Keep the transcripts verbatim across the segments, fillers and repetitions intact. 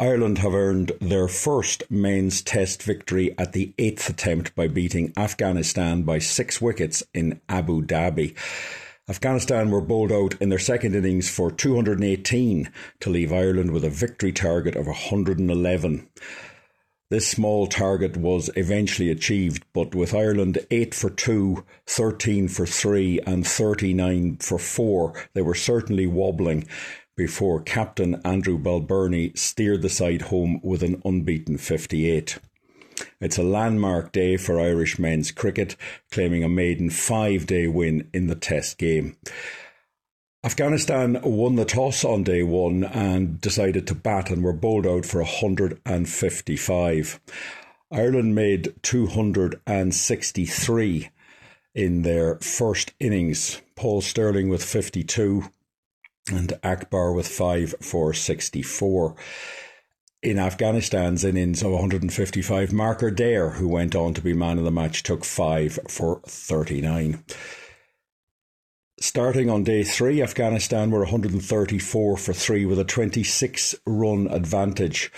Ireland have earned their first men's test victory at the eighth attempt by beating Afghanistan by six wickets in Abu Dhabi. Afghanistan were bowled out in their second innings for two hundred eighteen to leave Ireland with a victory target of one hundred eleven. This small target was eventually achieved, but with Ireland eight for two, thirteen for three and thirty-nine for four, they were certainly wobbling before captain Andrew Balbirnie steered the side home with an unbeaten fifty-eight. It's a landmark day for Irish men's cricket, claiming a maiden five-day win in the Test game. Afghanistan won the toss on day one and decided to bat and were bowled out for one hundred fifty-five. Ireland made two hundred sixty-three in their first innings. Paul Stirling with fifty-two and Akbar with five for sixty-four. In Afghanistan's innings of one hundred fifty-five, Mark Adair, who went on to be man of the match, took five for thirty-nine. Starting on day three, Afghanistan were one hundred thirty-four for three with a twenty-six run advantage,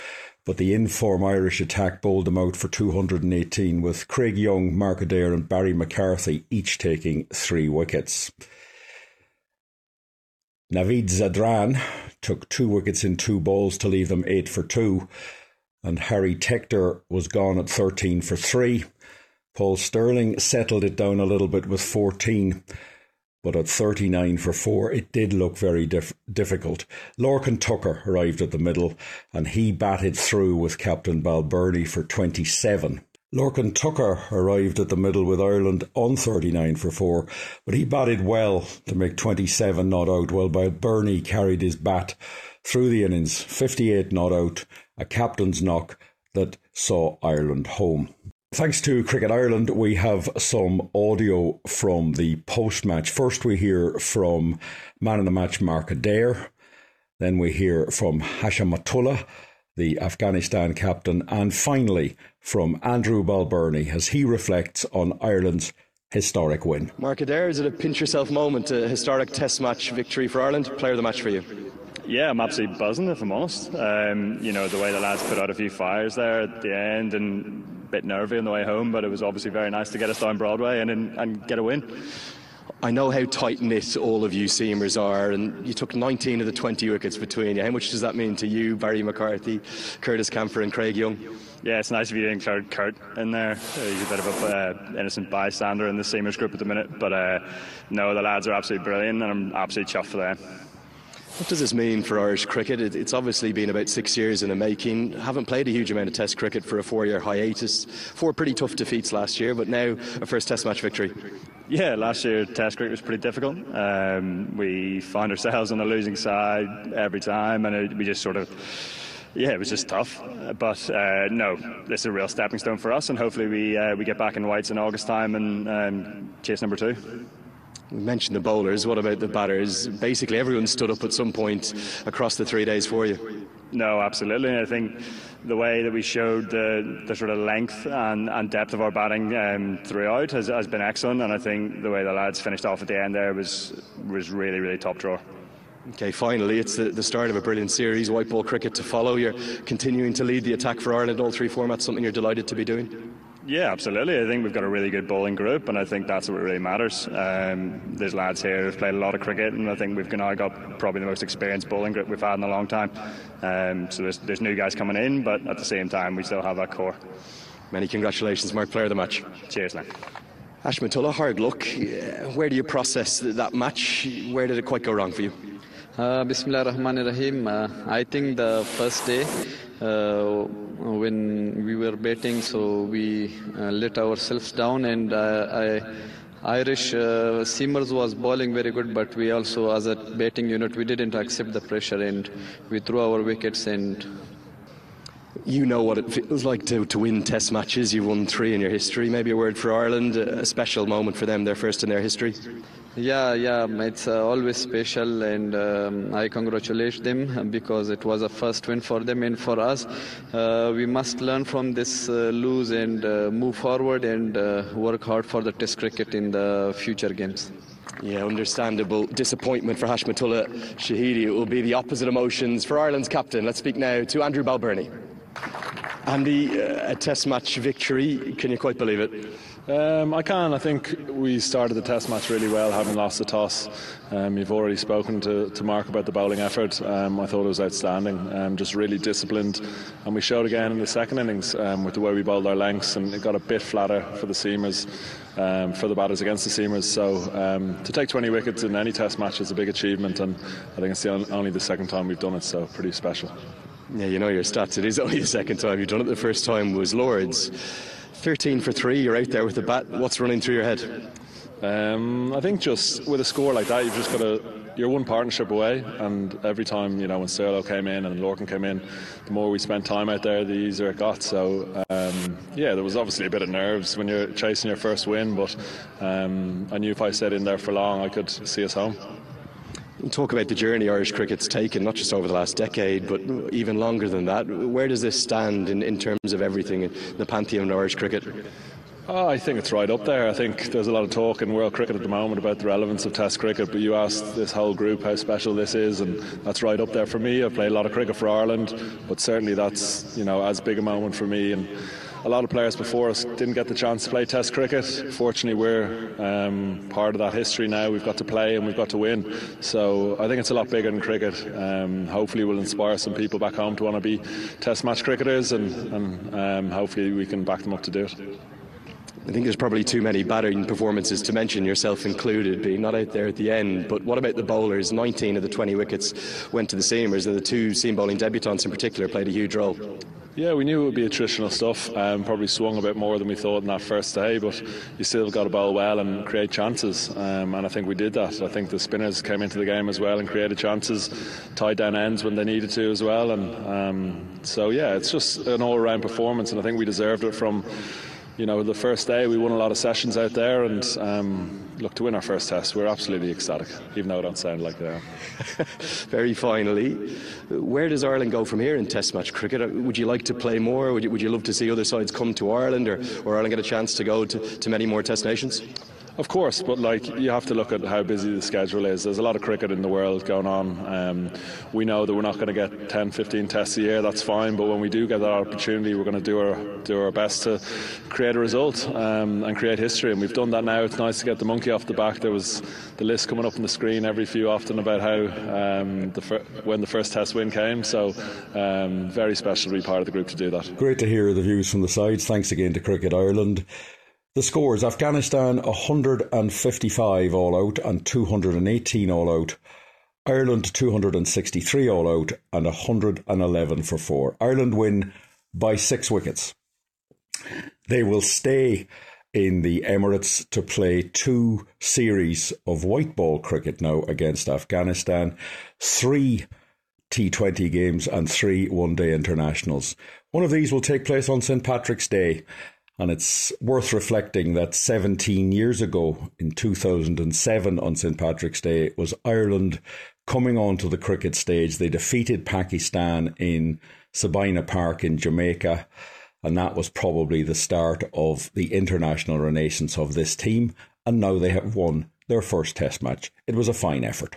but the in-form Irish attack bowled them out for two hundred eighteen, with Craig Young, Mark Adair and Barry McCarthy each taking three wickets. Navid Zadran took two wickets in two balls to leave them eight for two, and Harry Tector was gone at thirteen for three. Paul Stirling settled it down a little bit with fourteen, but at thirty-nine for four, it did look very dif- difficult. Lorcan Tucker arrived at the middle, and he batted through with captain Balbirnie for twenty-seven. Lorcan Tucker arrived at the middle with Ireland on thirty-nine for four, but he batted well to make twenty-seven not out, while Balbirnie carried his bat through the innings, fifty-eight not out, a captain's knock that saw Ireland home. Thanks to Cricket Ireland, we have some audio from the post-match. First we hear from man of the match Mark Adair, then we hear from Hashmatullah, the Afghanistan captain, and finally from Andrew Balbirnie as he reflects on Ireland's historic win. Mark Adair, is it a pinch-yourself moment, a historic Test match victory for Ireland? Player of the match for you? Yeah, I'm absolutely buzzing, if I'm honest. Um, you know, the way the lads put out a few fires there at the end, and a bit nervy on the way home, but it was obviously very nice to get us down Broadway and and, and get a win. I know how tight-knit all of you seamers are, and you took nineteen of the twenty wickets between you. How much does that mean to you, Barry McCarthy, Curtis Camper and Craig Young? Yeah, it's nice if you didn't include Kurt in there. He's a bit of an uh, innocent bystander in the seamers group at the minute, but uh, no, the lads are absolutely brilliant and I'm absolutely chuffed for them. What does this mean for Irish cricket? It, it's obviously been about six years in the making. Haven't played a huge amount of Test cricket for a four-year hiatus. Four pretty tough defeats last year, but now a first Test match victory. Yeah, last year Test cricket was pretty difficult. Um, we found ourselves on the losing side every time, and it, we just sort of, yeah, it was just tough. But uh, no, this is a real stepping stone for us, and hopefully we uh, we get back in whites in August time and um, chase number two. We mentioned the bowlers. What about the batters? Basically, everyone stood up at some point across the three days for you. No, absolutely. I think the way that we showed the, the sort of length and, and depth of our batting um, throughout has, has been excellent. And I think the way the lads finished off at the end there was was really, really top drawer. OK, finally, it's the, the start of a brilliant series, white ball cricket to follow. You're continuing to lead the attack for Ireland, all three formats, something you're delighted to be doing. Yeah, absolutely. I think we've got a really good bowling group, and I think that's what really matters. Um, there's lads here who've played a lot of cricket, and I think we've now got probably the most experienced bowling group we've had in a long time. Um, so there's, there's new guys coming in, but at the same time, we still have that core. Many congratulations, Mark, player of the match. Cheers, Nick. Hashmatullah, hard luck. Where do you process that match? Where did it quite go wrong for you? Uh, Bismillah ar-Rahman ar-Rahim. Uh, I think the first day uh, when we were batting, so we uh, let ourselves down, and uh, I, Irish uh, seamers was bowling very good, but we also, as a batting unit, we didn't accept the pressure and we threw our wickets. And you know what it feels like to, to win Test matches. You've won three in your history. Maybe a word for Ireland, a special moment for them, their first in their history. Yeah, yeah, it's uh, always special, and um, I congratulate them because it was a first win for them and for us. Uh, we must learn from this uh, lose and uh, move forward and uh, work hard for the Test cricket in the future games. Yeah, understandable disappointment for Hashmatullah Shahidi. It will be the opposite emotions for Ireland's captain. Let's speak now to Andrew Balbirnie. Andy, a test match victory, can you quite believe it? Um, I can. I think we started the test match really well, having lost the toss. Um, you've already spoken to, to Mark about the bowling effort. Um, I thought it was outstanding, um, just really disciplined. And we showed again in the second innings um, with the way we bowled our lengths, and it got a bit flatter for the seamers, um, for the batters against the seamers. So um, to take twenty wickets in any test match is a big achievement, and I think it's the on, only the second time we've done it, so pretty special. Yeah, you know your stats. It is only the second time you've done it. The first time was Lords. thirteen for three, you're out there with the bat. What's running through your head? Um, I think just with a score like that, you've just got to... You're one partnership away, and every time, you know, when Serlo came in and Lorcan came in, the more we spent time out there, the easier it got. So, um, yeah, there was obviously a bit of nerves when you're chasing your first win, but um, I knew if I stayed in there for long, I could see us home. Talk about the journey Irish cricket's taken, not just over the last decade, but even longer than that. Where does this stand in, in terms of everything, the pantheon of Irish cricket? Oh, I think it's right up there. I think there's a lot of talk in world cricket at the moment about the relevance of Test cricket, but you asked this whole group how special this is, and that's right up there for me. I've played a lot of cricket for Ireland, but certainly that's, you know, as big a moment for me. And a lot of players before us didn't get the chance to play Test cricket. Fortunately, we're um, part of that history now. We've got to play and we've got to win. So I think it's a lot bigger than cricket. Um, hopefully we'll inspire some people back home to want to be Test match cricketers, and, and um, hopefully we can back them up to do it. I think there's probably too many batting performances to mention, yourself included, being not out there at the end. But what about the bowlers? nineteen of the twenty wickets went to the seamers, and the two seam bowling debutants in particular played a huge role. Yeah, we knew it would be attritional stuff. Um, probably swung a bit more than we thought in that first day, but you still got to bowl well and create chances, um, and I think we did that. I think the spinners came into the game as well and created chances, tied down ends when they needed to as well, and um, so yeah, it's just an all-round performance, and I think we deserved it from, you know, the first day. We won a lot of sessions out there, and um, look, to win our first test, we're absolutely ecstatic, even though I don't sound like that. Very finally, where does Ireland go from here in Test match cricket? Would you like to play more? Would you, would you love to see other sides come to Ireland, or, or Ireland get a chance to go to, to many more Test nations? Of course, but like, you have to look at how busy the schedule is. There's a lot of cricket in the world going on. Um, we know that we're not going to get ten, fifteen tests a year. That's fine, but when we do get that opportunity, we're going to do our do our best to create a result um, and create history. And we've done that now. It's nice to get the monkey off the back. There was the list coming up on the screen every few often about how um, the fir- when the first test win came. So um, very special to be part of the group to do that. Great to hear the views from the sides. Thanks again to Cricket Ireland. The scores: Afghanistan one hundred fifty-five all out and two hundred eighteen all out. Ireland two hundred sixty-three all out and one hundred eleven for four. Ireland win by six wickets. They will stay in the Emirates to play two series of white ball cricket now against Afghanistan, three T twenty games and three one-day internationals. One of these will take place on Saint Patrick's Day. And it's worth reflecting that seventeen years ago, in two thousand seven, on Saint Patrick's Day, it was Ireland coming onto the cricket stage. They defeated Pakistan in Sabina Park in Jamaica, and that was probably the start of the international renaissance of this team. And now they have won their first Test match. It was a fine effort.